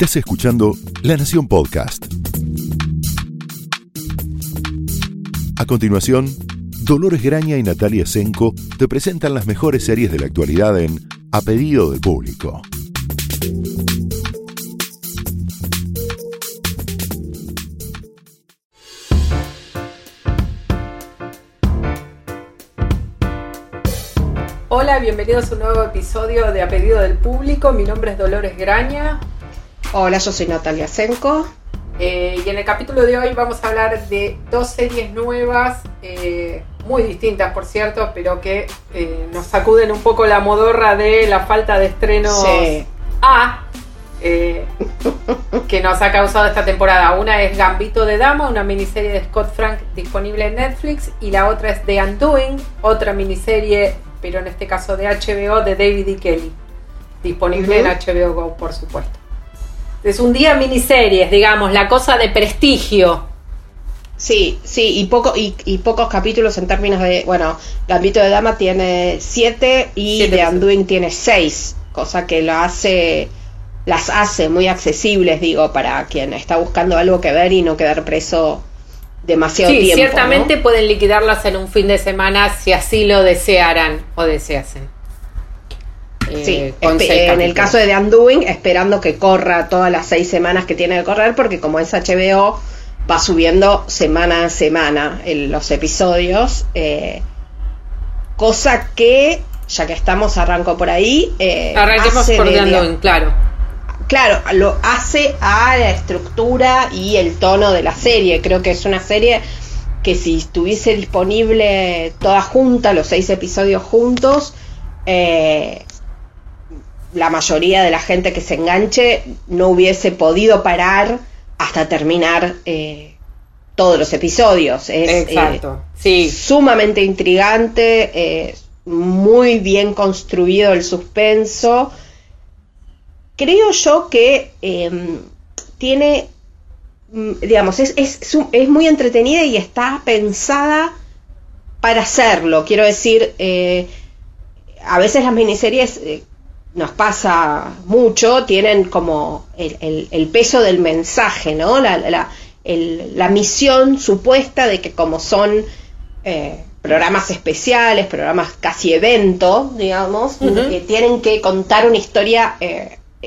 Estás escuchando La Nación Podcast. A continuación, Dolores Graña y Natalia Trzenko te presentan las mejores series de la actualidad en A Pedido del Público. Hola, bienvenidos a un nuevo episodio de A Pedido del Público. Mi nombre es Dolores Graña. Hola, yo soy Natalia Trzenko. Y en el capítulo de hoy vamos a hablar de dos series nuevas, muy distintas por cierto, pero que nos sacuden un poco la modorra de la falta de estrenos que nos ha causado esta temporada. Una es Gambito de Dama, una miniserie de Scott Frank disponible en Netflix, y la otra es The Undoing, otra miniserie, pero en este caso de HBO, de David E. Kelly, disponible en HBO Go, por supuesto. Es un día miniseries, digamos, la cosa de prestigio. Sí, y pocos capítulos en términos de, bueno, Gambito de Dama tiene 7 y The Undoing tiene 6, cosa que las hace muy accesibles, digo, para quien está buscando algo que ver y no quedar preso demasiado tiempo. Sí, ciertamente, ¿no? Pueden liquidarlas en un fin de semana si así lo desearan o deseasen. En el caso de The Undoing, esperando que corra todas las 6 semanas que tiene que correr, porque como es HBO, va subiendo semana a semana los episodios, cosa que, ya que estamos, arranco por ahí. Arranquemos por The Undoing, claro, lo hace a la estructura y el tono de la serie. Creo que es una serie que si estuviese disponible toda junta, los 6 episodios juntos, la mayoría de la gente que se enganche no hubiese podido parar hasta terminar todos los episodios. Es sumamente intrigante, muy bien construido el suspenso. Creo yo que tiene, digamos, es muy entretenida y está pensada para hacerlo. Quiero decir, a veces las miniseries, nos pasa mucho, tienen como el peso del mensaje, ¿no? La misión supuesta de que, como son programas especiales, programas casi evento, digamos, que tienen que contar una historia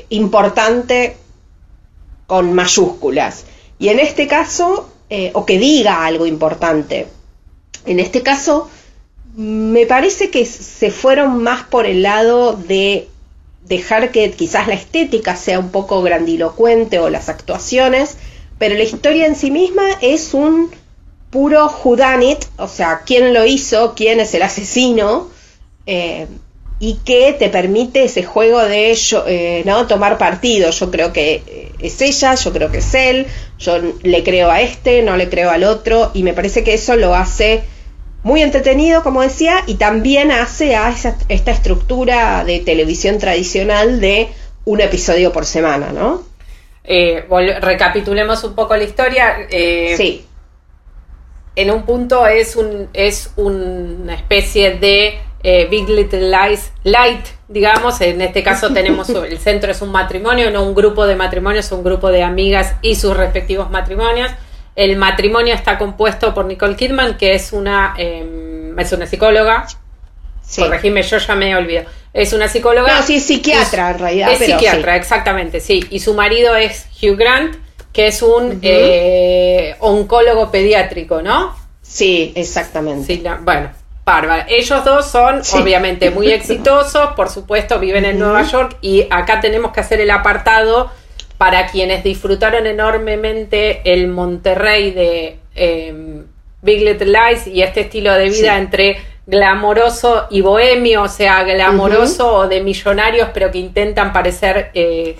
importante con mayúsculas. Y en este caso, o que diga algo importante. En este caso, me parece que se fueron más por el lado de dejar que quizás la estética sea un poco grandilocuente o las actuaciones, pero la historia en sí misma es un puro whodunit, o sea, quién lo hizo, quién es el asesino, y que te permite ese juego de no tomar partido. Yo creo que es ella, yo creo que es él, yo le creo a este, no le creo al otro, y me parece que eso lo hace muy entretenido, como decía, y también hace a esta estructura de televisión tradicional de un episodio por semana, ¿no? Recapitulemos un poco la historia. Sí. En un punto es una especie de Big Little Lies light, digamos. En este caso tenemos el centro es un matrimonio, no un grupo de matrimonios, un grupo de amigas y sus respectivos matrimonios. El matrimonio está compuesto por Nicole Kidman, que es una psicóloga. Sí. Corregime, yo ya me olvido. Es una psicóloga. No, sí, es psiquiatra en realidad. Es psiquiatra, sí. Exactamente, sí. Y su marido es Hugh Grant, que es un oncólogo pediátrico, ¿no? Sí, exactamente. Sí, bárbaro. Ellos dos son, obviamente, muy exitosos. Por supuesto, viven en Nueva York. Y acá tenemos que hacer el apartado para quienes disfrutaron enormemente el Monterrey de Big Little Lies y este estilo de vida entre glamoroso y bohemio, o sea, glamoroso o de millonarios, pero que intentan parecer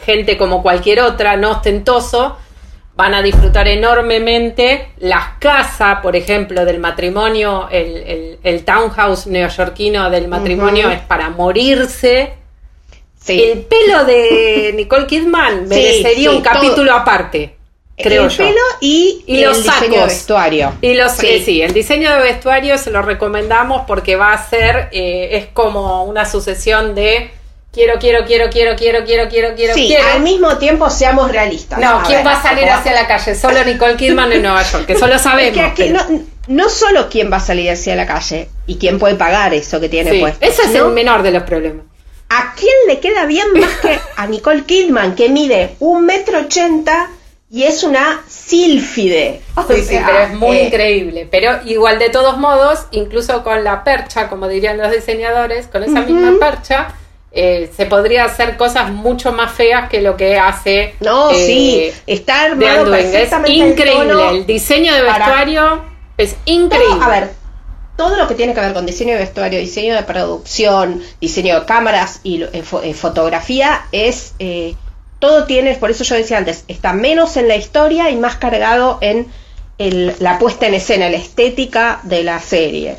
gente como cualquier otra, no ostentoso, van a disfrutar enormemente las casas, por ejemplo, del matrimonio. El townhouse neoyorquino del matrimonio es para morirse. Sí. El pelo de Nicole Kidman merecería un capítulo aparte, creo yo. El pelo y los sacos. Diseño de vestuario. Y el diseño de vestuario se lo recomendamos porque va a ser, es como una sucesión de Quiero. Al mismo tiempo seamos realistas. No, ¿quién va a salir hacia la calle? Solo Nicole Kidman en Nueva York, que solo sabemos. Es que no solo quién va a salir hacia la calle y quién puede pagar eso que tiene puesto. Eso es el menor de los problemas. ¿A quién le queda bien más que a Nicole Kidman, que mide 1,80 m y es una sílfide? Pero es muy increíble. Pero igual, de todos modos, incluso con la percha, como dirían los diseñadores, con esa misma percha, se podría hacer cosas mucho más feas que lo que hace. No, sí, está armado perfectamente. Es increíble, el diseño de vestuario es increíble. Todo, a ver, todo lo que tiene que ver con diseño de vestuario, diseño de producción, diseño de cámaras y fotografía es todo tiene, por eso yo decía antes, está menos en la historia y más cargado en la puesta en escena, la estética de la serie.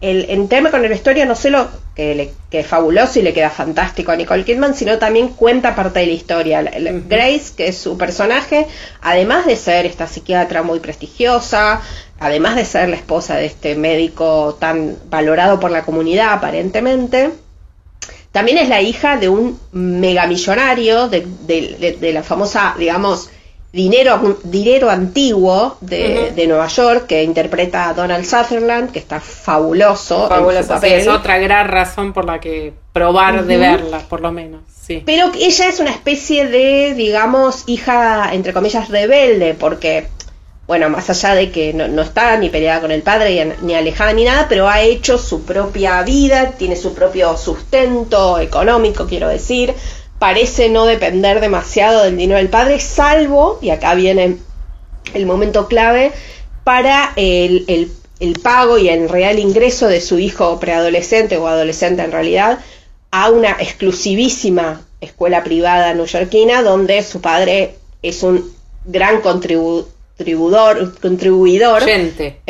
En tema con el vestuario, no solo que es fabuloso y le queda fantástico a Nicole Kidman, sino también cuenta parte de la historia. Grace, que es su personaje, además de ser esta psiquiatra muy prestigiosa, además de ser la esposa de este médico tan valorado por la comunidad aparentemente, también es la hija de un megamillonario de la famosa, digamos, dinero antiguo de Nueva York, que interpreta a Donald Sutherland, que está fabuloso en su papel. Es otra gran razón por la que probar de verla, por lo menos. Sí. Pero ella es una especie de, digamos, hija, entre comillas, rebelde, porque, bueno, más allá de que no está ni peleada con el padre, ni alejada, ni nada, pero ha hecho su propia vida, tiene su propio sustento económico, quiero decir. Parece no depender demasiado del dinero del padre, salvo, y acá viene el momento clave, para el pago y el real ingreso de su hijo preadolescente o adolescente en realidad a una exclusivísima escuela privada neoyorquina, donde su padre es un gran contribuidor. Gente.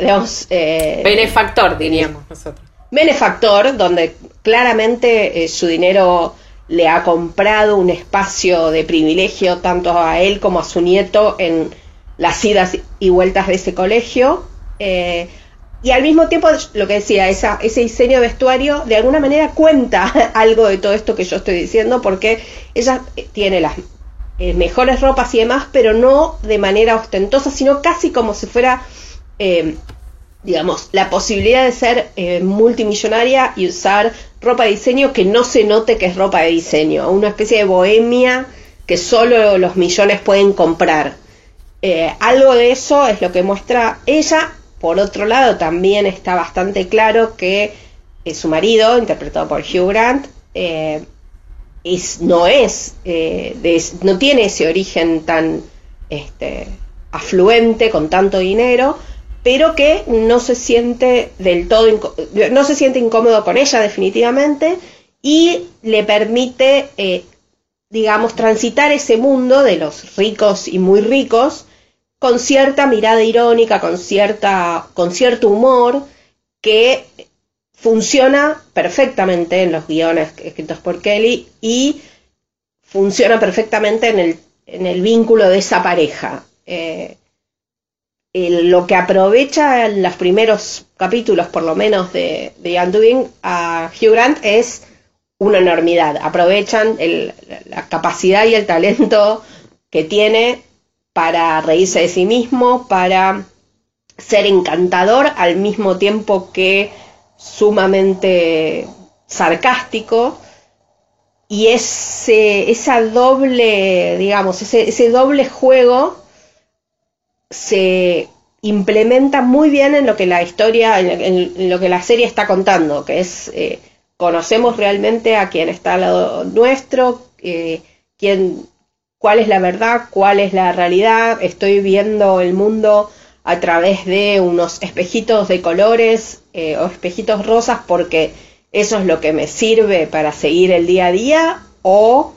Digamos, benefactor, diríamos nosotros. Benefactor, donde claramente su dinero le ha comprado un espacio de privilegio tanto a él como a su nieto en las idas y vueltas de ese colegio, y al mismo tiempo, lo que decía, ese diseño de vestuario de alguna manera cuenta algo de todo esto que yo estoy diciendo, porque ella tiene las mejores ropas y demás, pero no de manera ostentosa, sino casi como si fuera, digamos, la posibilidad de ser multimillonaria y usar ropa de diseño que no se note que es ropa de diseño, una especie de bohemia que solo los millones pueden comprar. Algo de eso es lo que muestra ella. Por otro lado, también está bastante claro que su marido, interpretado por Hugh Grant, no tiene ese origen tan afluente, con tanto dinero, pero que no se siente del todo incómodo con ella, definitivamente, y le permite, digamos, transitar ese mundo de los ricos y muy ricos con cierta mirada irónica, con cierto humor que funciona perfectamente en los guiones escritos por Kelly y funciona perfectamente en el vínculo de esa pareja. Lo que aprovecha en los primeros capítulos, por lo menos, de The Undoing a Hugh Grant es una enormidad. Aprovechan la capacidad y el talento que tiene para reírse de sí mismo, para ser encantador al mismo tiempo que sumamente sarcástico. Y ese doble juego se implementa muy bien en lo que la historia, en lo que la serie está contando, que es, conocemos realmente a quién está al lado nuestro, cuál es la verdad, cuál es la realidad. Estoy viendo el mundo a través de unos espejitos de colores, o espejitos rosas, porque eso es lo que me sirve para seguir el día a día, o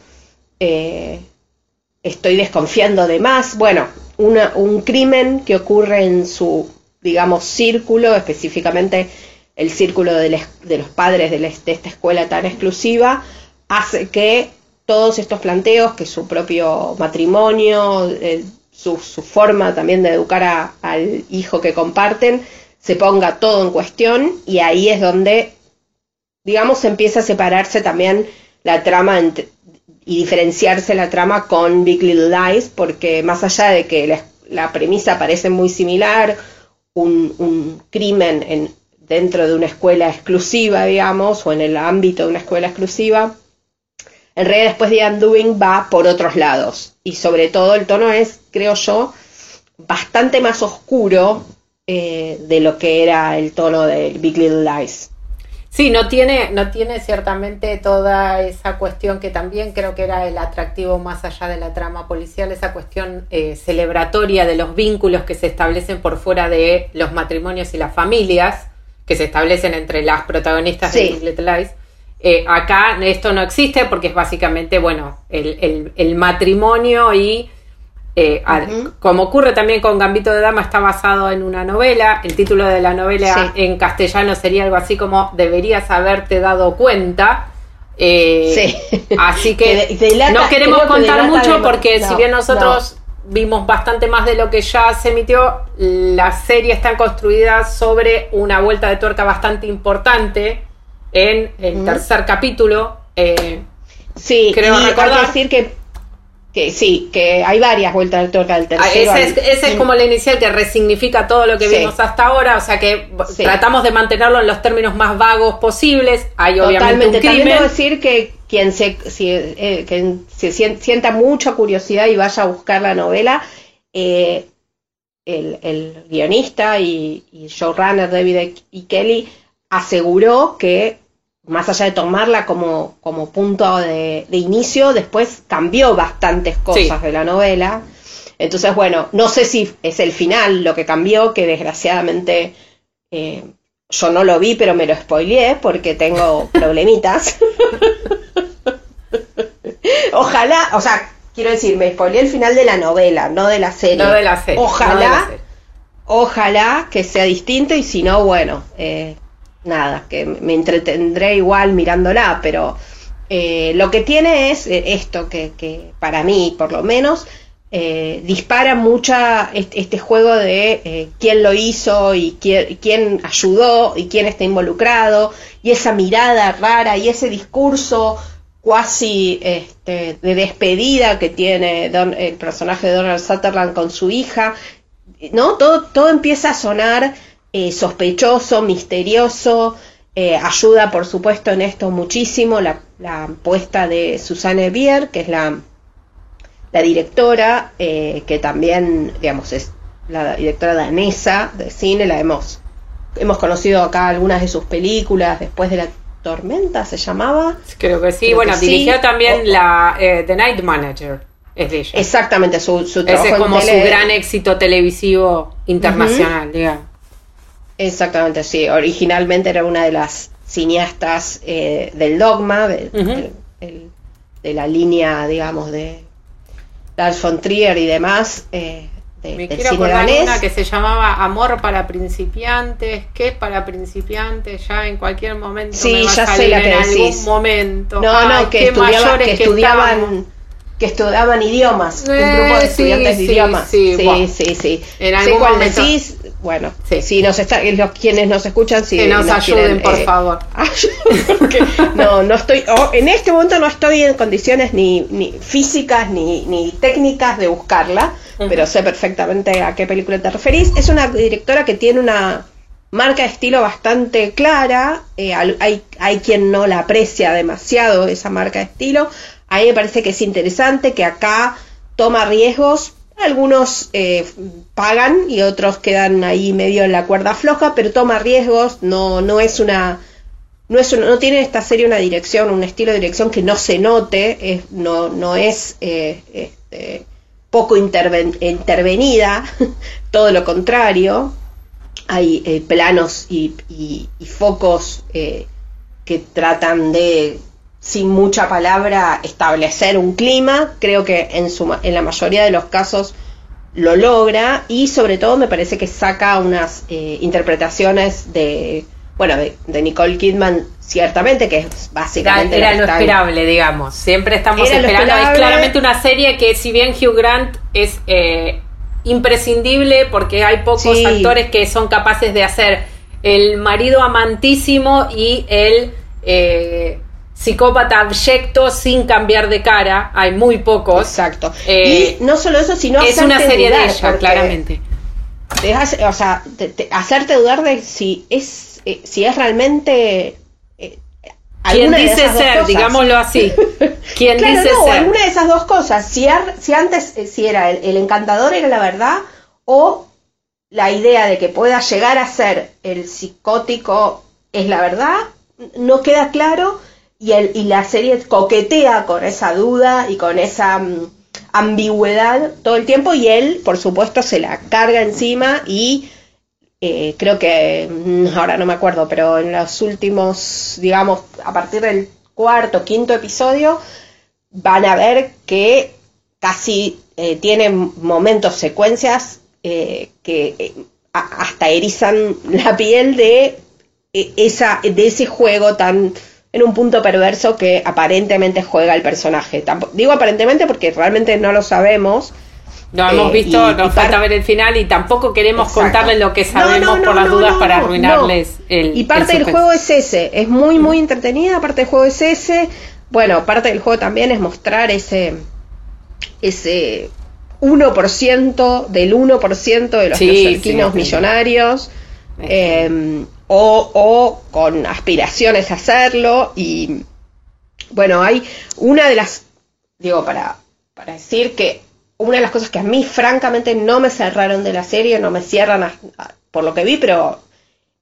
estoy desconfiando de más. Bueno, un crimen que ocurre en su, digamos, círculo, específicamente el círculo de los padres de esta escuela tan exclusiva, hace que todos estos planteos, que su propio matrimonio, su forma también de educar al hijo que comparten, se ponga todo en cuestión, y ahí es donde digamos, empieza a separarse también la trama y diferenciarse la trama con Big Little Lies, porque más allá de que la premisa parece muy similar, un crimen dentro de una escuela exclusiva, digamos, o en el ámbito de una escuela exclusiva, en realidad después de The Undoing va por otros lados. Y sobre todo el tono es, creo yo, bastante más oscuro de lo que era el tono de Big Little Lies. Sí, no tiene ciertamente toda esa cuestión que también creo que era el atractivo más allá de la trama policial, esa cuestión celebratoria de los vínculos que se establecen por fuera de los matrimonios y las familias, que se establecen entre las protagonistas de Big Little Lies. Acá esto no existe porque es básicamente, bueno, el matrimonio y, como ocurre también con Gambito de Dama, está basado en una novela. El título de la novela en castellano sería algo así como "Deberías haberte dado cuenta". Así que no queremos contar mucho porque si bien nosotros vimos bastante más de lo que ya se emitió, la serie está construida sobre una vuelta de tuerca bastante importante en el tercer capítulo. Creo recordar. Hay que decir que hay varias vueltas de tuerca del tercero. Esa es como la inicial que resignifica todo lo que vimos hasta ahora, o sea que tratamos de mantenerlo en los términos más vagos posibles. Hay obviamente un crimen. También debo decir que quien se sienta mucha curiosidad y vaya a buscar la novela, el guionista y showrunner David E. Kelly aseguró que más allá de tomarla como punto de inicio, después cambió bastantes cosas de la novela. Entonces, bueno, no sé si es el final lo que cambió, que desgraciadamente yo no lo vi, pero me lo spoileé porque tengo problemitas. Ojalá, o sea, quiero decir, me spoileé el final de la novela, no de la serie. Ojalá que sea distinto y si no, bueno, nada, que me entretendré igual mirándola, pero lo que tiene es esto, que para mí, por lo menos, dispara mucha este juego de quién lo hizo y quién ayudó y quién está involucrado, y esa mirada rara y ese discurso cuasi de despedida que tiene el personaje de Donald Sutherland con su hija, ¿no? Todo empieza a sonar sospechoso, misterioso. Ayuda, por supuesto, en esto muchísimo la apuesta de Susanne Bier, que es la directora, que también, digamos, es la directora danesa de cine. La hemos conocido acá algunas de sus películas, después de la Tormenta se llamaba. Creo que sí. Bueno, dirigió también The Night Manager. Es de ella. Exactamente, su trabajo. Ese es como su gran éxito televisivo internacional, digamos. Exactamente, sí. Originalmente era una de las cineastas del Dogma, de la línea, digamos, de Lars Trier y demás. Me quiero acordar una que se llamaba Amor para principiantes, que es para principiantes, ya en cualquier momento me va a salir en algún momento. No, que estudiaban idiomas, un grupo de estudiantes de idiomas. Sí. En algún momento. Decís, bueno, si quienes nos escuchan, si que nos ayuden, quieren, por favor. No estoy, en este momento no estoy en condiciones ni físicas ni técnicas de buscarla, pero sé perfectamente a qué película te referís. Es una directora que tiene una marca de estilo bastante clara. Hay quien no la aprecia demasiado, esa marca de estilo. A mí me parece que es interesante, que acá toma riesgos. Algunos pagan y otros quedan ahí medio en la cuerda floja, pero toma riesgos. No tiene esta serie una dirección, un estilo de dirección que no se note, no es poco intervenida, todo lo contrario. Hay planos y focos que tratan de, sin mucha palabra, establecer un clima. Creo que en la mayoría de los casos lo logra, y sobre todo me parece que saca unas interpretaciones de Nicole Kidman, ciertamente, que es básicamente era lo esperable, digamos. Siempre estamos esperando. Es claramente una serie que, si bien Hugh Grant es imprescindible, porque hay pocos actores que son capaces de hacer el marido amantísimo y el psicópata abyecto sin cambiar de cara, hay muy pocos. Exacto. Y no solo eso, sino es una serie de ella, claramente. O sea, hacerte dudar de si es realmente quien dice ser, digámoslo así. Quien claro, dice ser. Alguna de esas dos cosas. Si antes era el encantador, era la verdad, o la idea de que pueda llegar a ser el psicótico es la verdad, no queda claro, y la serie coquetea con esa duda y con esa ambigüedad todo el tiempo, y él, por supuesto, se la carga encima y creo que, ahora no me acuerdo, pero en los últimos, digamos, a partir del cuarto, quinto episodio, van a ver que casi tienen momentos, secuencias que hasta erizan la piel de ese juego tan, en un punto perverso, que aparentemente juega el personaje. Digo aparentemente porque realmente no lo sabemos. No hemos visto, nos falta ver el final, y tampoco queremos contarles lo que sabemos por las dudas para arruinarles el. Y parte del juego es ese, es muy muy entretenida, parte del juego es ese. Bueno, parte del juego también es mostrar ese 1% del 1% de los neoyorquinos millonarios, o con aspiraciones a hacerlo. Y bueno, hay una de las, digo, para decir que una de las cosas que a mí francamente no me cerraron de la serie, no me cierran por lo que vi, pero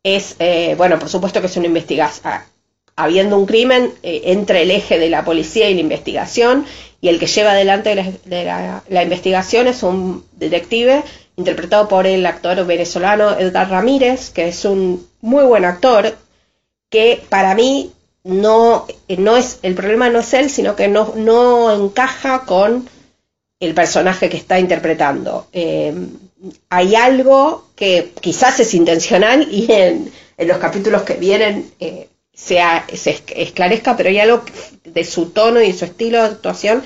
es, bueno, por supuesto que es una investigación, habiendo un crimen, entre el eje de la policía y la investigación, y el que lleva adelante la investigación es un detective interpretado por el actor venezolano Edgar Ramírez, que es un muy buen actor, que para mí no es, el problema no es él, sino que no encaja con el personaje que está interpretando. Hay algo que quizás es intencional y en los capítulos que vienen se esclarezca, pero hay algo de su tono y su estilo de actuación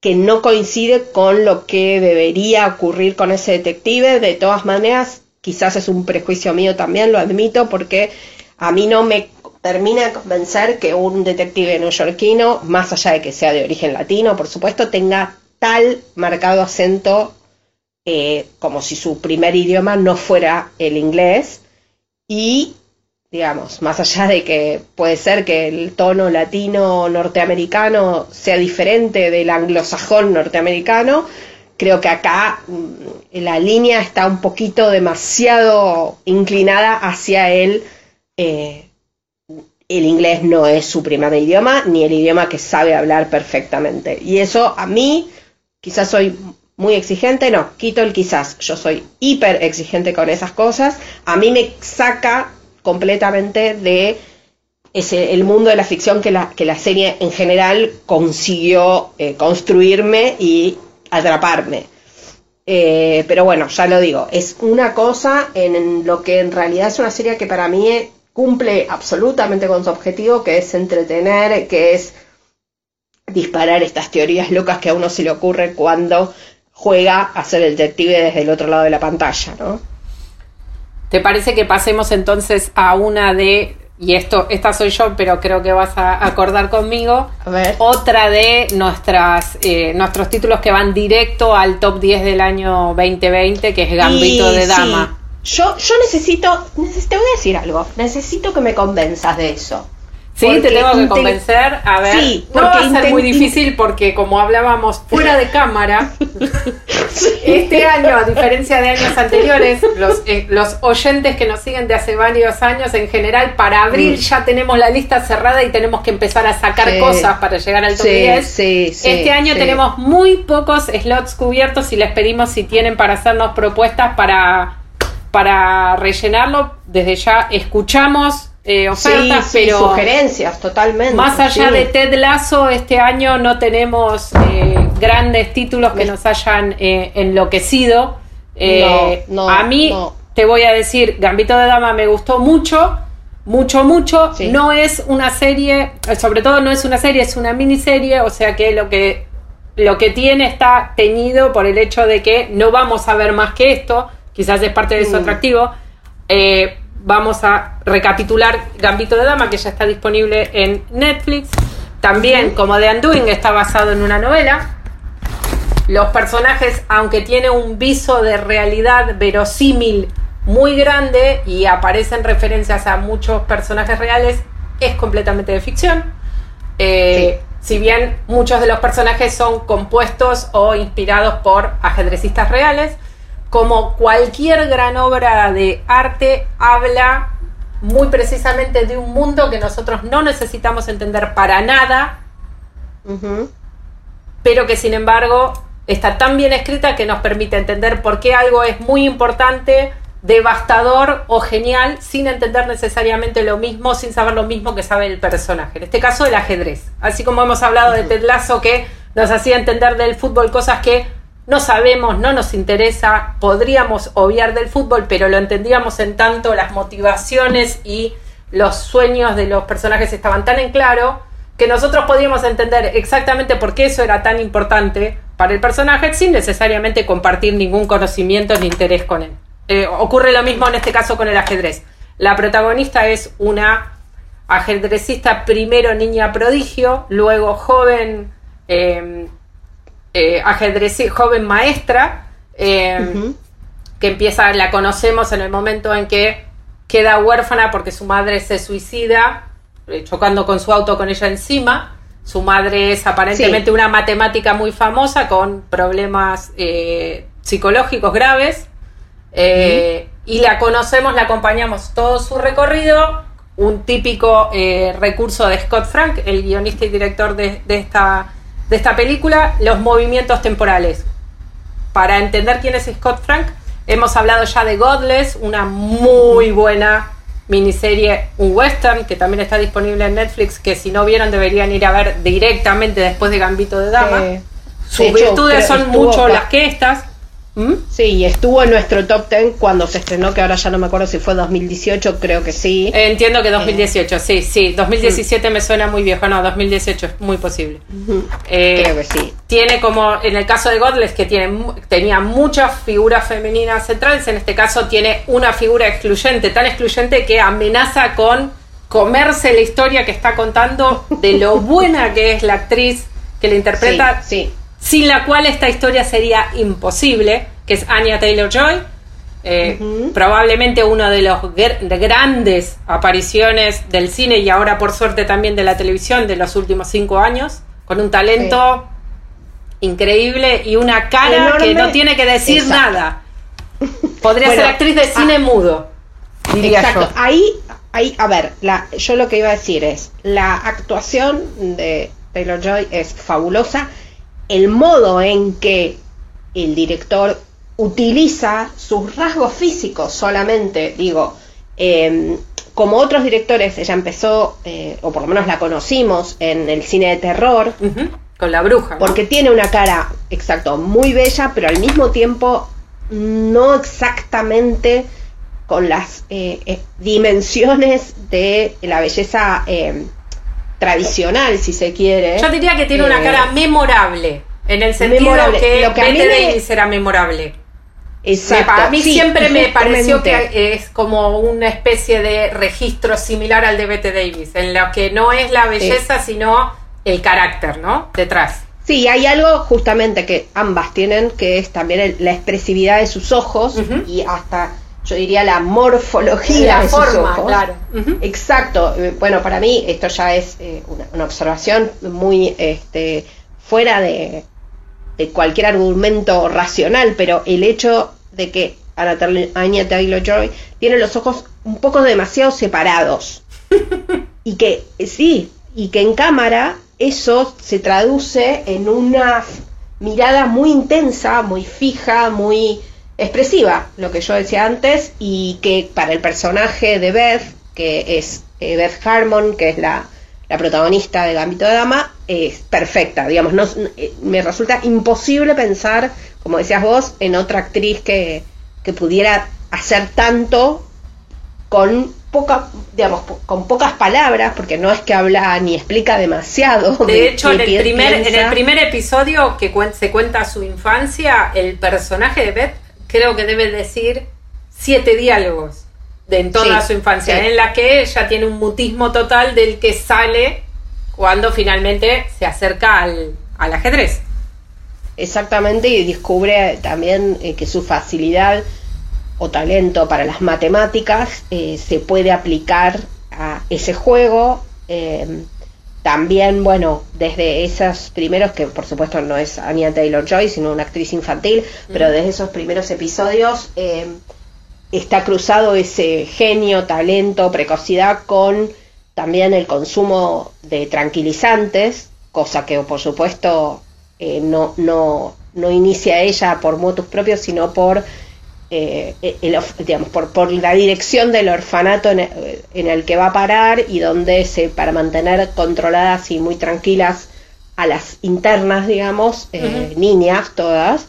que no coincide con lo que debería ocurrir con ese detective. De todas maneras, quizás es un prejuicio mío también, lo admito, porque a mí no me termina de convencer que un detective neoyorquino, más allá de que sea de origen latino, por supuesto, tenga tal marcado acento como si su primer idioma no fuera el inglés. Y, digamos, más allá de que puede ser que el tono latino norteamericano sea diferente del anglosajón norteamericano, creo que acá la línea está un poquito demasiado inclinada hacia él. El inglés no es su primer idioma, ni el idioma que sabe hablar perfectamente. Y eso a mí, quizás soy muy exigente, no, quito el quizás, yo soy hiper exigente con esas cosas, a mí me saca completamente de el mundo de la ficción que la serie en general consiguió construirme y atraparme. Pero bueno, ya lo digo, es una cosa en lo que en realidad es una serie que para mí cumple absolutamente con su objetivo, que es entretener, que es disparar estas teorías locas que a uno se le ocurre cuando juega a ser el detective desde el otro lado de la pantalla, ¿no? ¿Te parece que pasemos entonces a una de, y esta soy yo, pero creo que vas a acordar conmigo, a ver, otra de nuestros títulos que van directo al top 10 del año 2020, que es Gambito de Dama? Sí. Yo necesito, voy a decir algo, necesito que me convenzas de eso. Sí, porque te tengo que convencer, a ver, sí, no va a ser muy difícil porque, como hablábamos fuera de cámara, este año, a diferencia de años anteriores, los oyentes que nos siguen de hace varios años, en general, para abril ya tenemos la lista cerrada y tenemos que empezar a sacar cosas para llegar al top 10. Este año tenemos muy pocos slots cubiertos y les pedimos si tienen para hacernos propuestas para rellenarlo. Desde ya escuchamos ofertas, pero sugerencias, totalmente. Más allá de Ted Lasso, este año no tenemos grandes títulos que nos hayan enloquecido. A mí, te voy a decir, Gambito de Dama me gustó mucho, mucho, mucho. Sí. No es una serie, sobre todo no es una serie, es una miniserie, o sea que lo que tiene está teñido por el hecho de que no vamos a ver más que esto. Quizás es parte de su atractivo. vamos a recapitular Gambito de Dama, que ya está disponible en Netflix. También, como The Undoing, está basado en una novela. Los personajes, aunque tiene un viso de realidad verosímil muy grande y aparecen referencias a muchos personajes reales, es completamente de ficción. Sí. Si bien muchos de los personajes son compuestos o inspirados por ajedrecistas reales, como cualquier gran obra de arte, habla muy precisamente de un mundo que nosotros no necesitamos entender para nada, pero que sin embargo está tan bien escrita que nos permite entender por qué algo es muy importante, devastador o genial, sin entender necesariamente lo mismo, sin saber lo mismo que sabe el personaje. En este caso, el ajedrez. Así como hemos hablado de Ted Lasso, que nos hacía entender del fútbol cosas que no sabemos, no nos interesa, podríamos obviar del fútbol, pero lo entendíamos en tanto las motivaciones y los sueños de los personajes estaban tan en claro que nosotros podíamos entender exactamente por qué eso era tan importante para el personaje sin necesariamente compartir ningún conocimiento ni interés con él. Ocurre lo mismo en este caso con el ajedrez. La protagonista es una ajedrecista, primero niña prodigio, luego joven... ajedrez, joven maestra, que empieza, la conocemos en el momento en que queda huérfana porque su madre se suicida chocando con su auto con ella encima. Su madre es aparentemente una matemática muy famosa con problemas psicológicos graves, y la conocemos, la acompañamos todo su recorrido, un típico recurso de Scott Frank, el guionista y director de esta película, los movimientos temporales. Para entender quién es Scott Frank, hemos hablado ya de Godless, una muy buena miniserie, un western que también está disponible en Netflix, que si no vieron deberían ir a ver directamente después de Gambito de Dama. Sus virtudes son mucho las que estas. Sí, estuvo en nuestro top 10 cuando se estrenó, que ahora ya no me acuerdo si fue 2018, creo que sí. Entiendo que 2018, sí, 2017 me suena muy viejo, no, 2018 es muy posible. Creo que sí. Tiene, como en el caso de Godless, que tenía muchas figuras femeninas centrales, en este caso tiene una figura excluyente, tan excluyente que amenaza con comerse la historia que está contando de lo buena que es la actriz que la interpreta. Sí. Sin la cual esta historia sería imposible, que es Anya Taylor-Joy, probablemente uno de los grandes apariciones del cine y ahora por suerte también de la televisión de los últimos 5 años, con un talento increíble y una cara enorme, que no tiene que decir nada. Podría ser actriz de cine mudo, diría yo. Ahí, a ver, yo lo que iba a decir es, la actuación de Taylor-Joy es fabulosa. El modo en que el director utiliza sus rasgos físicos solamente, como otros directores, ella empezó, o por lo menos la conocimos en el cine de terror, con La Bruja, ¿no? Porque tiene una cara, muy bella, pero al mismo tiempo no exactamente con las dimensiones de la belleza tradicional, si se quiere. Yo diría que tiene una cara memorable, en el sentido que Bette Davis era memorable. Exacto. A mí siempre me pareció que es como una especie de registro similar al de Bette Davis, en lo que no es la belleza, sino el carácter, ¿no? Detrás. Sí, hay algo justamente que ambas tienen, que es también la expresividad de sus ojos y hasta... yo diría la morfología de sus ojos. Claro. Exacto. Bueno, para mí esto ya es una observación muy fuera de cualquier argumento racional, pero el hecho de que Anya Taylor-Joy tiene los ojos un poco demasiado separados y que en cámara eso se traduce en una mirada muy intensa, muy fija, muy expresiva, lo que yo decía antes, y que para el personaje de Beth, que es Beth Harman, que es la protagonista de Gambito de Dama, es perfecta, digamos, me resulta imposible pensar, como decías vos, en otra actriz que pudiera hacer tanto con pocas palabras, porque no es que habla ni explica demasiado. De hecho, en el primer episodio que se cuenta su infancia, el personaje de Beth creo que debe decir 7 diálogos de en toda su infancia, en la que ella tiene un mutismo total del que sale cuando finalmente se acerca al ajedrez. Exactamente, y descubre también que su facilidad o talento para las matemáticas se puede aplicar a ese juego. También, bueno, desde esos primeros, que por supuesto no es Anya Taylor-Joy, sino una actriz infantil, pero desde esos primeros episodios está cruzado ese genio, talento, precocidad con también el consumo de tranquilizantes, cosa que por supuesto no inicia ella por motus propios, sino por por la dirección del orfanato en el que va a parar, y donde para mantener controladas y muy tranquilas a las internas, digamos, niñas todas,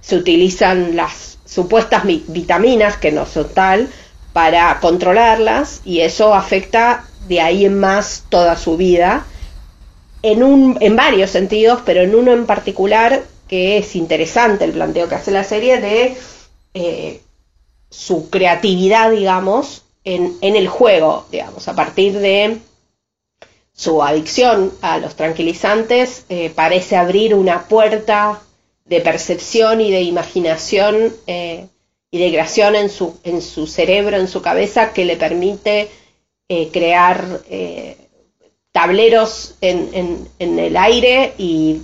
se utilizan las supuestas vitaminas, que no son tal, para controlarlas, y eso afecta de ahí en más toda su vida, en varios sentidos, pero en uno en particular que es interesante el planteo que hace la serie de su creatividad, digamos, en el juego, digamos, a partir de su adicción a los tranquilizantes, parece abrir una puerta de percepción y de imaginación y de creación en su cerebro, en su cabeza, que le permite crear tableros en el aire y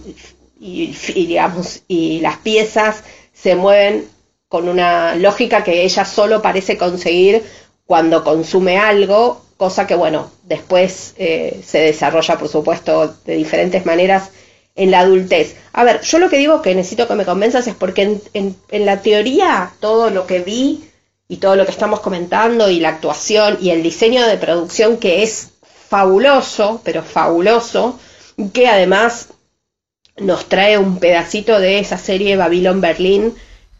digamos, y las piezas se mueven con una lógica que ella solo parece conseguir cuando consume algo, cosa que, bueno, después se desarrolla, por supuesto, de diferentes maneras en la adultez. A ver, yo lo que digo que necesito que me convenzas es porque en la teoría todo lo que vi y todo lo que estamos comentando y la actuación y el diseño de producción, que es fabuloso, pero fabuloso, que además nos trae un pedacito de esa serie Babylon Berlin,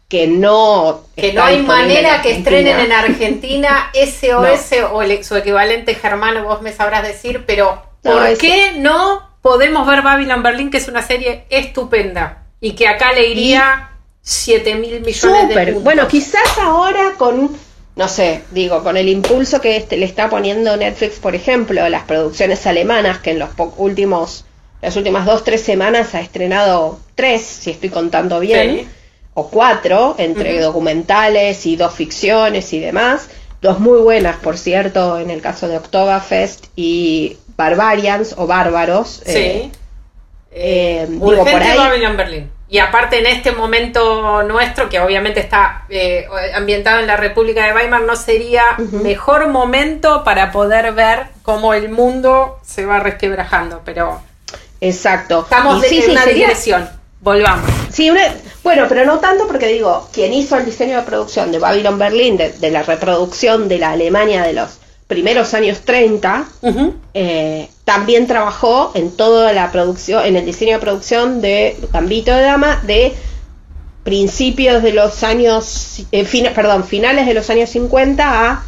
que no hay manera que estrenen en Argentina SOS no. O su equivalente germano, vos me sabrás decir, pero ¿por qué no podemos ver Babylon Berlin, que es una serie estupenda y que acá le iría 7.000 millones super de puntos? Bueno, quizás ahora con el impulso que le está poniendo Netflix, por ejemplo, a las producciones alemanas, que en las últimas 2-3 semanas ha estrenado 3, si estoy contando bien, o 4, entre documentales y 2 ficciones y demás, 2 muy buenas, por cierto, en el caso de Oktoberfest y Barbarians o Bárbaros. Urgente por ahí. Babylon Berlin. Y aparte, en este momento nuestro, que obviamente está ambientado en la República de Weimar, ¿no sería mejor momento para poder ver cómo el mundo se va resquebrajando? Pero exacto. Estamos en una digresión. Volvamos. Sí, pero no tanto, porque digo, quien hizo el diseño de producción de Babylon Berlin, de la reproducción de la Alemania de los primeros años 30, también trabajó en toda la producción, en el diseño de producción de Gambito de Dama, de principios de los años, finales de los años 50 a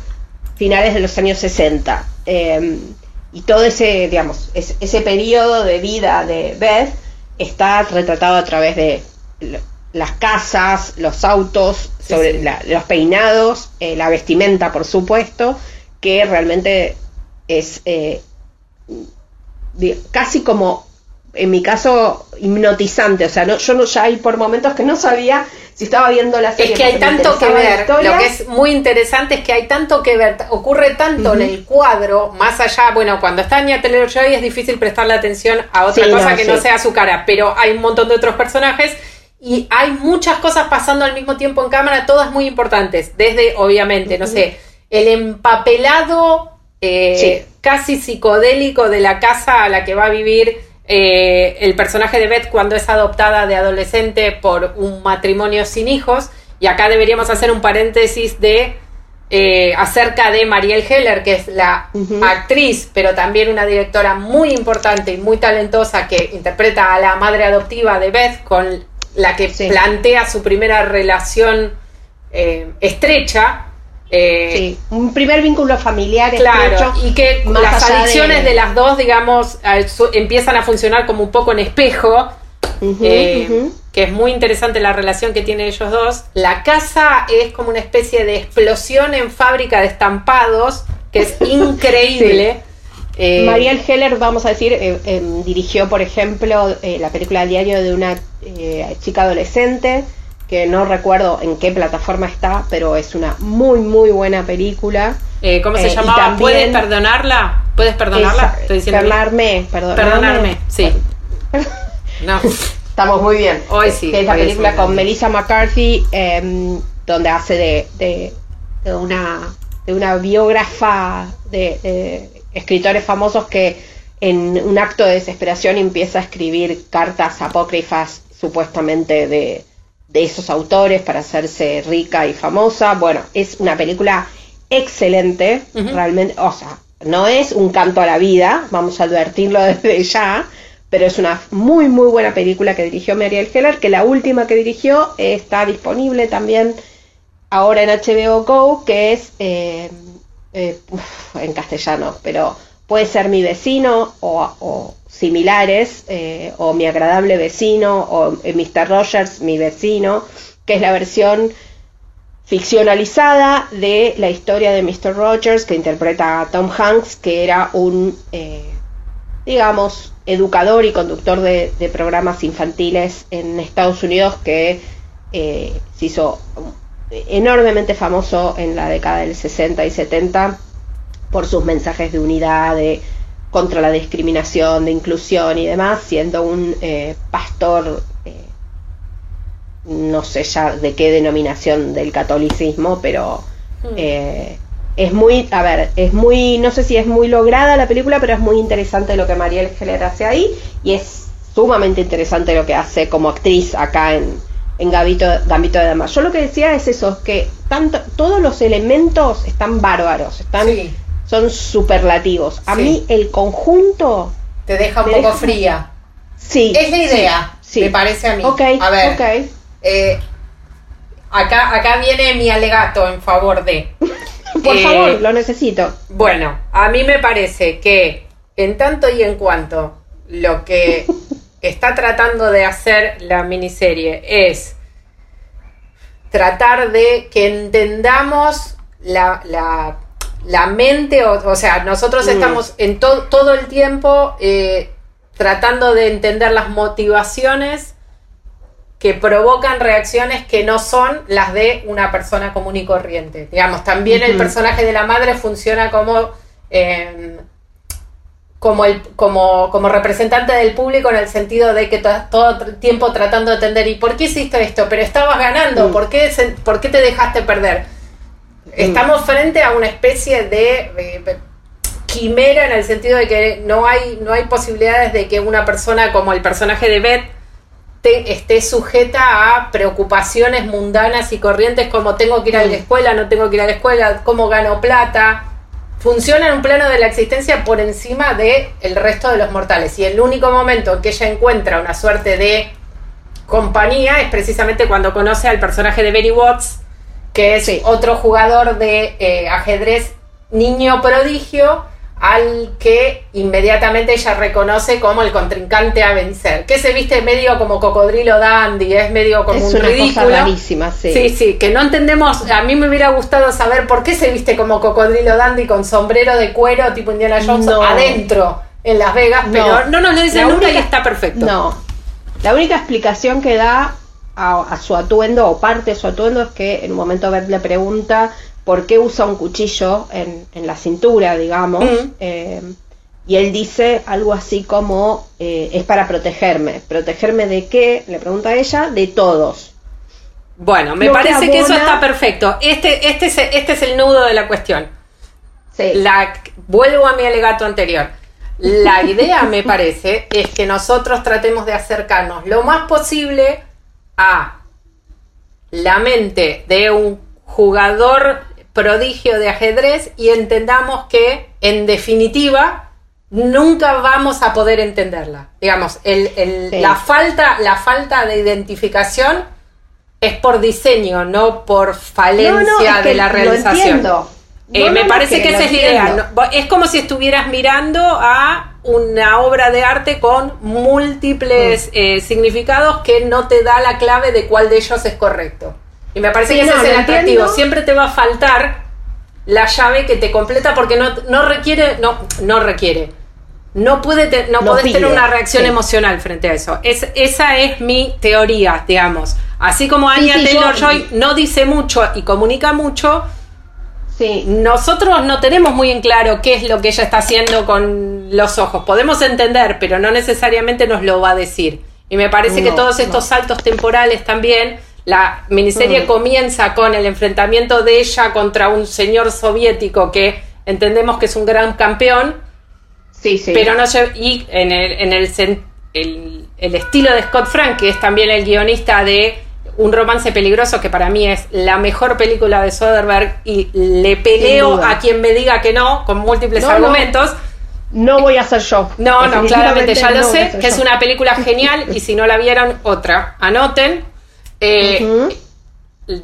finales de los años 60. Y todo ese, digamos, ese periodo de vida de Beth está retratado a través de las casas, los autos, los peinados, la vestimenta, por supuesto, que realmente es casi como, en mi caso, hipnotizante. O sea, yo hay por momentos que no sabía si estaba viendo la serie. Es que hay tanto que ver. Lo que es muy interesante es que hay tanto que ver. Ocurre tanto en el cuadro, más allá, bueno, cuando está Anya Taylor-Joy es difícil prestarle atención a otra cosa que no sea su cara, pero hay un montón de otros personajes y hay muchas cosas pasando al mismo tiempo en cámara, todas muy importantes. Desde, obviamente, no sé, el empapelado casi psicodélico de la casa a la que va a vivir el personaje de Beth cuando es adoptada de adolescente por un matrimonio sin hijos. Y acá deberíamos hacer un paréntesis acerca de Mariel Heller, que es la actriz, pero también una directora muy importante y muy talentosa, que interpreta a la madre adoptiva de Beth, con la que plantea su primera relación estrecha. Un primer vínculo familiar, claro, estrecho, y que las adicciones de las dos, digamos, empiezan a funcionar como un poco en espejo, que es muy interesante la relación que tienen ellos dos. La casa es como una especie de explosión en fábrica de estampados, que es increíble. Sí. Mariel Heller, vamos a decir, dirigió, por ejemplo, la película El diario de una chica adolescente, que no recuerdo en qué plataforma está, pero es una muy, muy buena película. ¿Cómo se llamaba? También, ¿puedes perdonarla? ¿Puedes perdonarla? Perdonarme, sí. No. Estamos muy bien. Hoy sí. Es la película con Melissa McCarthy, donde hace de una biógrafa de escritores famosos que en un acto de desesperación empieza a escribir cartas apócrifas supuestamente de esos autores para hacerse rica y famosa. Bueno, es una película excelente, realmente, o sea, no es un canto a la vida, vamos a advertirlo desde ya, pero es una muy muy buena película que dirigió Mariel Heller, que la última que dirigió está disponible también ahora en HBO Go, que es en castellano, pero puede ser Mi vecino o similares, o Mi agradable vecino, o Mr. Rogers, Mi vecino, que es la versión ficcionalizada de la historia de Mr. Rogers, que interpreta a Tom Hanks, que era un, digamos, educador y conductor de programas infantiles en Estados Unidos, que se hizo enormemente famoso en la década del 60 y 70 por sus mensajes de unidad, de contra la discriminación, de inclusión y demás, siendo un pastor, no sé ya de qué denominación del catolicismo, pero es muy, a ver, es muy, no sé si es muy lograda la película, pero es muy interesante lo que Mariel Heller hace ahí, y es sumamente interesante lo que hace como actriz acá en Gambito de Dama. Yo lo que decía es eso, que tanto, todos los elementos están bárbaros, están, sí, son superlativos. A mí el conjunto te deja un poco fría. Sí. Es la idea. Sí. Me parece a mí. Okay, a ver, okay. Acá viene mi alegato en favor de... Por favor, lo necesito. Bueno, a mí me parece que en tanto y en cuanto lo que está tratando de hacer la miniserie es tratar de que entendamos la mente, o sea, nosotros estamos en todo el tiempo... tratando de entender las motivaciones que provocan reacciones que no son las de una persona común y corriente. Digamos, también el personaje de la madre funciona como representante del público, en el sentido de que todo el tiempo tratando de entender, ¿y por qué hiciste esto? Pero estabas ganando, ¿por qué te dejaste perder? Estamos frente a una especie de quimera, en el sentido de que no hay posibilidades de que una persona como el personaje de Beth esté sujeta a preocupaciones mundanas y corrientes como tengo que ir a la escuela, no tengo que ir a la escuela, cómo gano plata. Funciona en un plano de la existencia por encima del resto de los mortales, y el único momento en que ella encuentra una suerte de compañía es precisamente cuando conoce al personaje de Barry Watts, que es otro jugador de ajedrez, niño prodigio, al que inmediatamente ella reconoce como el contrincante a vencer, que se viste medio como cocodrilo dandy, es medio como un ridículo. Es una cosa rarísima, sí. Sí, sí, que no entendemos, a mí me hubiera gustado saber por qué se viste como cocodrilo dandy con sombrero de cuero tipo Indiana Jones adentro en Las Vegas, pero no nos lo dicen nunca y está perfecto. No, la única explicación que da a su atuendo, o parte de su atuendo, es que en un momento Beth le pregunta por qué usa un cuchillo en la cintura, digamos, y él dice algo así como, es para protegerme de qué, le pregunta a ella, de todos. Bueno, me parece que eso está perfecto. Este es el nudo de la cuestión. Sí. Vuelvo a mi alegato anterior. La idea, me parece, es que nosotros tratemos de acercarnos lo más posible a la mente de un jugador prodigio de ajedrez, y entendamos que, en definitiva, nunca vamos a poder entenderla. Digamos, la falta de identificación es por diseño, no por falencia es que de la realización. Me parece que esa es la idea. Es como si estuvieras mirando a una obra de arte con múltiples significados que no te da la clave de cuál de ellos es correcto. Y me parece que ese es el atractivo. Siempre te va a faltar la llave que te completa porque no podés tener una reacción emocional frente a eso. Esa es mi teoría, digamos. Así como Anya Taylor-Joy no dice mucho y comunica mucho, sí, nosotros no tenemos muy en claro qué es lo que ella está haciendo con los ojos. Podemos entender, pero no necesariamente nos lo va a decir. Y me parece que todos estos saltos temporales también... La miniserie comienza con el enfrentamiento de ella contra un señor soviético que entendemos que es un gran campeón. Sí, sí. Pero no lleva, y en el estilo de Scott Frank, que es también el guionista de Un romance peligroso, que para mí es la mejor película de Soderbergh, y le peleo a quien me diga que no, con múltiples argumentos. No voy a hacer yo. No, claramente, ya lo sé, que es una película genial, y si no la vieron, otra. Anoten.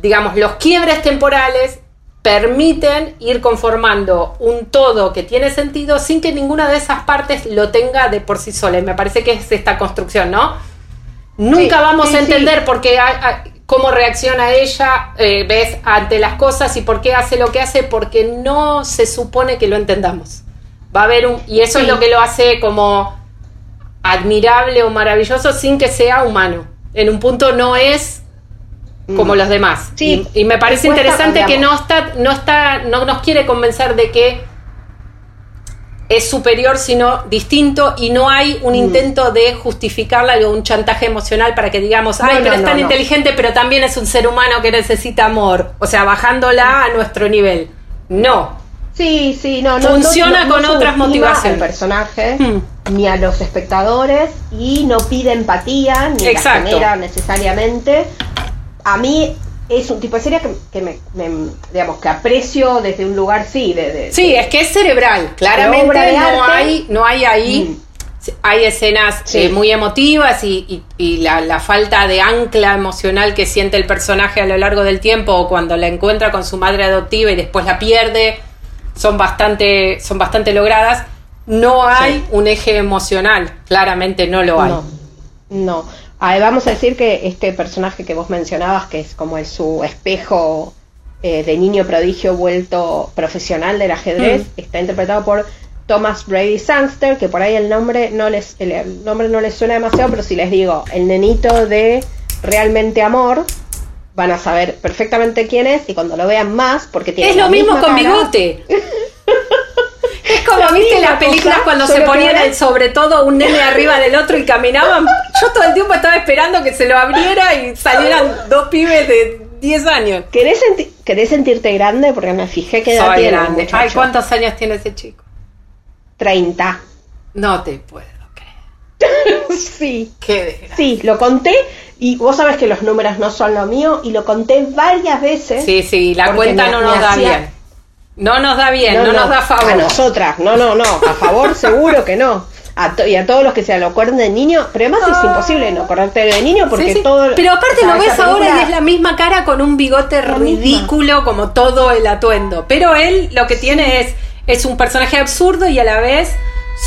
Digamos, los quiebres temporales permiten ir conformando un todo que tiene sentido sin que ninguna de esas partes lo tenga de por sí sola. Y me parece que es esta construcción, ¿no? Nunca vamos a entender por qué, cómo reacciona ella, ves, ante las cosas y por qué hace lo que hace, porque no se supone que lo entendamos. Va a haber un... Y eso es lo que lo hace como admirable o maravilloso sin que sea humano. En un punto no es... como los demás. Sí, y me parece interesante que no nos quiere convencer de que es superior, sino distinto, y no hay un intento de justificarla o un chantaje emocional para que digamos, pero es tan inteligente, pero también es un ser humano que necesita amor. O sea, bajándola a nuestro nivel. No. Sí, sí, no. Funciona con otras motivaciones. No subestima al personaje, ni a los espectadores, y no pide empatía, ni la genera necesariamente. A mí es un tipo de serie que me aprecio desde un lugar, es que es cerebral, claramente no hay ahí, hay escenas muy emotivas y la falta de ancla emocional que siente el personaje a lo largo del tiempo, o cuando la encuentra con su madre adoptiva y después la pierde, son bastante logradas. No hay un eje emocional, claramente no lo hay. No. Vamos a decir que este personaje que vos mencionabas, que es como su espejo de niño prodigio vuelto profesional del ajedrez, está interpretado por Thomas Brady Sangster, que por ahí el nombre no les suena demasiado, pero si les digo el nenito de Realmente Amor, van a saber perfectamente quién es, y cuando lo vean más, porque tiene es lo mismo con bigote. Es como, viste las películas cuando se ponían sobre todo un nene arriba del otro y caminaban. Yo todo el tiempo estaba esperando que se lo abriera y salieran dos pibes de 10 años. ¿Querés sentirte grande? Porque me fijé que edad tiene. Ay, ¿cuántos años tiene ese chico? 30. No te puedo creer. Sí. Qué desgracia. Sí, lo conté. Y vos sabés que los números no son lo mío, y lo conté varias veces. Sí, la cuenta no nos da bien. No nos da favor. A nosotras, a favor seguro que no. Y a todos los que se lo acuerden de niño, pero además es imposible no acordarte de niño porque todo... Pero aparte lo ves ahora y es la misma cara con un bigote ridículo como todo el atuendo. Pero él lo que tiene es un personaje absurdo y a la vez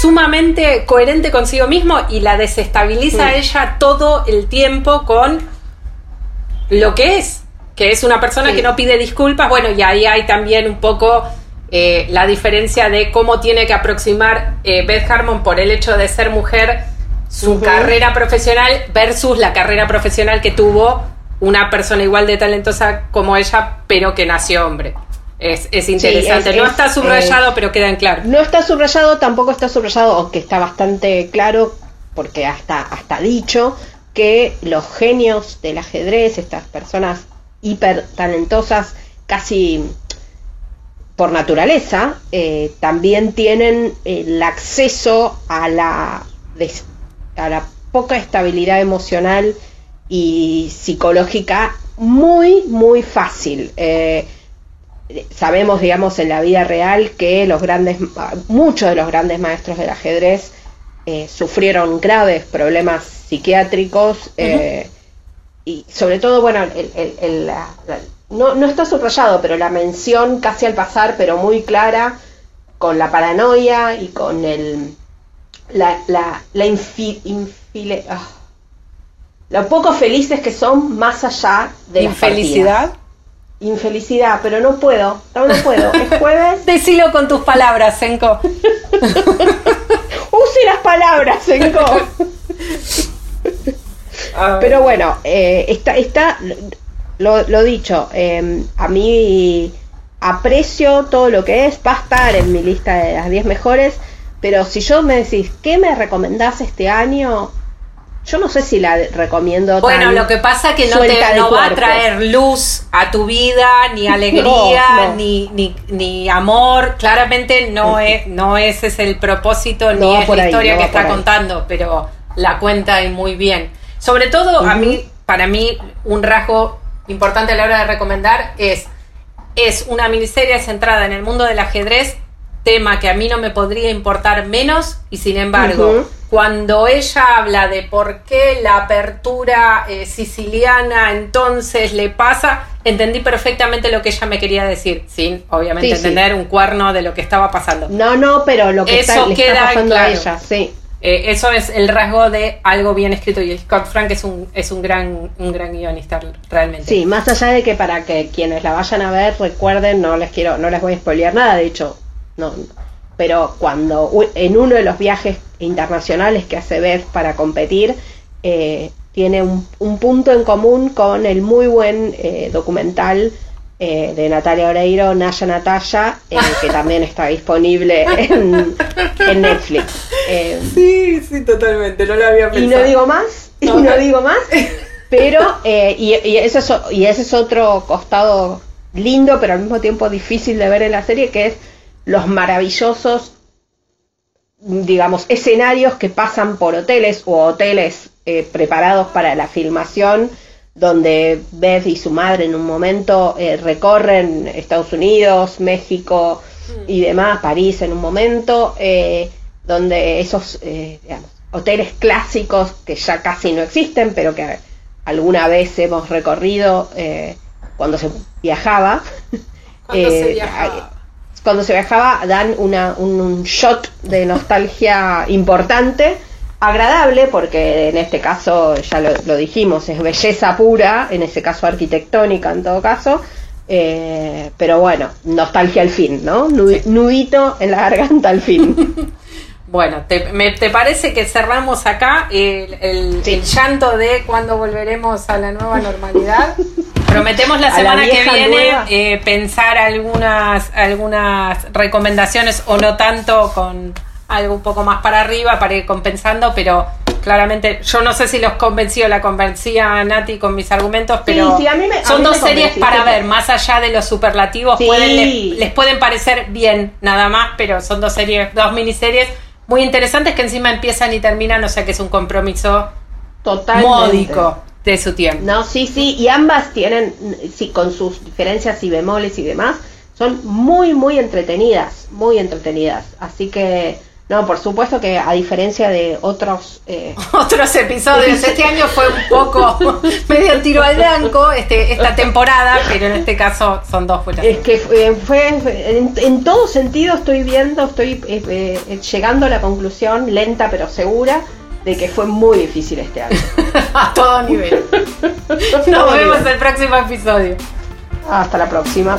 sumamente coherente consigo mismo, y la desestabiliza a ella todo el tiempo con lo que es. Que es una persona que no pide disculpas. Bueno, y ahí hay también un poco la diferencia de cómo tiene que aproximar Beth Harmon, por el hecho de ser mujer, su carrera profesional versus la carrera profesional que tuvo una persona igual de talentosa como ella, pero que nació hombre. Es interesante. No está subrayado, pero queda en claro. No está subrayado, tampoco está subrayado, aunque está bastante claro, porque hasta dicho que los genios del ajedrez, estas personas hiper talentosas casi por naturaleza, también tienen el acceso a la poca estabilidad emocional y psicológica muy muy fácil. Sabemos, digamos, en la vida real que muchos de los grandes maestros del ajedrez sufrieron graves problemas psiquiátricos. Y sobre todo, bueno, no está subrayado, pero la mención casi al pasar, pero muy clara, con la paranoia y con el lo poco felices que son más allá de infelicidad. Infelicidad, pero no puedo. Es jueves. Decilo con tus palabras, Senko. Use las palabras, Senko. Pero bueno, está lo dicho. A mí aprecio todo lo que es. Va a estar en mi lista de las 10 mejores. Pero si yo me decís, ¿qué me recomendás este año? Yo no sé si la recomiendo. Bueno, tan lo que pasa es que no va a traer luz a tu vida, ni alegría, no. Ni amor. Claramente no ese es el propósito, no, ni es la historia que está contando, pero la cuenta muy bien. Sobre todo, uh-huh. para mí, un rasgo importante a la hora de recomendar es una miniserie centrada en el mundo del ajedrez, tema que a mí no me podría importar menos, y sin embargo, uh-huh. cuando ella habla de por qué la apertura siciliana entonces le pasa, entendí perfectamente lo que ella me quería decir, sin obviamente entender un cuerno de lo que estaba pasando. No, pero lo que le está pasando claro. A ella, sí. Eso es el rasgo de algo bien escrito, y Scott Frank es un gran guionista realmente. Sí, más allá de que para que quienes la vayan a ver recuerden, no les voy a spoilear nada, de hecho, no. Pero cuando en uno de los viajes internacionales que hace Beth para competir, tiene un punto en común con el muy buen documental de Natalia Oreiro, Natalia, que también está disponible en Netflix. Sí, totalmente, no lo había pensado. Y no digo más, pero y ese es otro costado lindo, pero al mismo tiempo difícil de ver en la serie, que es los maravillosos, digamos, escenarios que pasan por hoteles o hoteles preparados para la filmación, donde Beth y su madre en un momento recorren Estados Unidos, México y demás, París en un momento, donde esos digamos, hoteles clásicos que ya casi no existen, pero que alguna vez hemos recorrido cuando se viajaba. Cuando se viajaba dan un shot de nostalgia importante, agradable, porque en este caso, ya lo dijimos, es belleza pura, en ese caso arquitectónica en todo caso, pero bueno, nostalgia al fin, ¿no? Nudito en la garganta al fin. Bueno, ¿te parece que cerramos acá el llanto de cuando volveremos a la nueva normalidad? Prometemos la semana que viene pensar algunas recomendaciones, o no tanto, con algo un poco más para arriba para ir compensando, pero claramente yo no sé si los convencí o la convencí a Nati con mis argumentos, pero sí, son dos series para ver, más allá de los superlativos, les pueden parecer bien nada más, pero son dos miniseries muy interesantes que encima empiezan y terminan, o sea que es un compromiso totalmente módico de su tiempo. No, sí, y ambas tienen, sí, con sus diferencias y bemoles y demás, son muy, muy entretenidas, así que, no, por supuesto que a diferencia de otros episodios, este año fue un poco medio tiro al blanco esta temporada, pero en este caso son dos vueltas. Es que fue en todo sentido estoy llegando a la conclusión, lenta pero segura, de que fue muy difícil este año. A todo nivel. Nos vemos el próximo episodio. Hasta la próxima.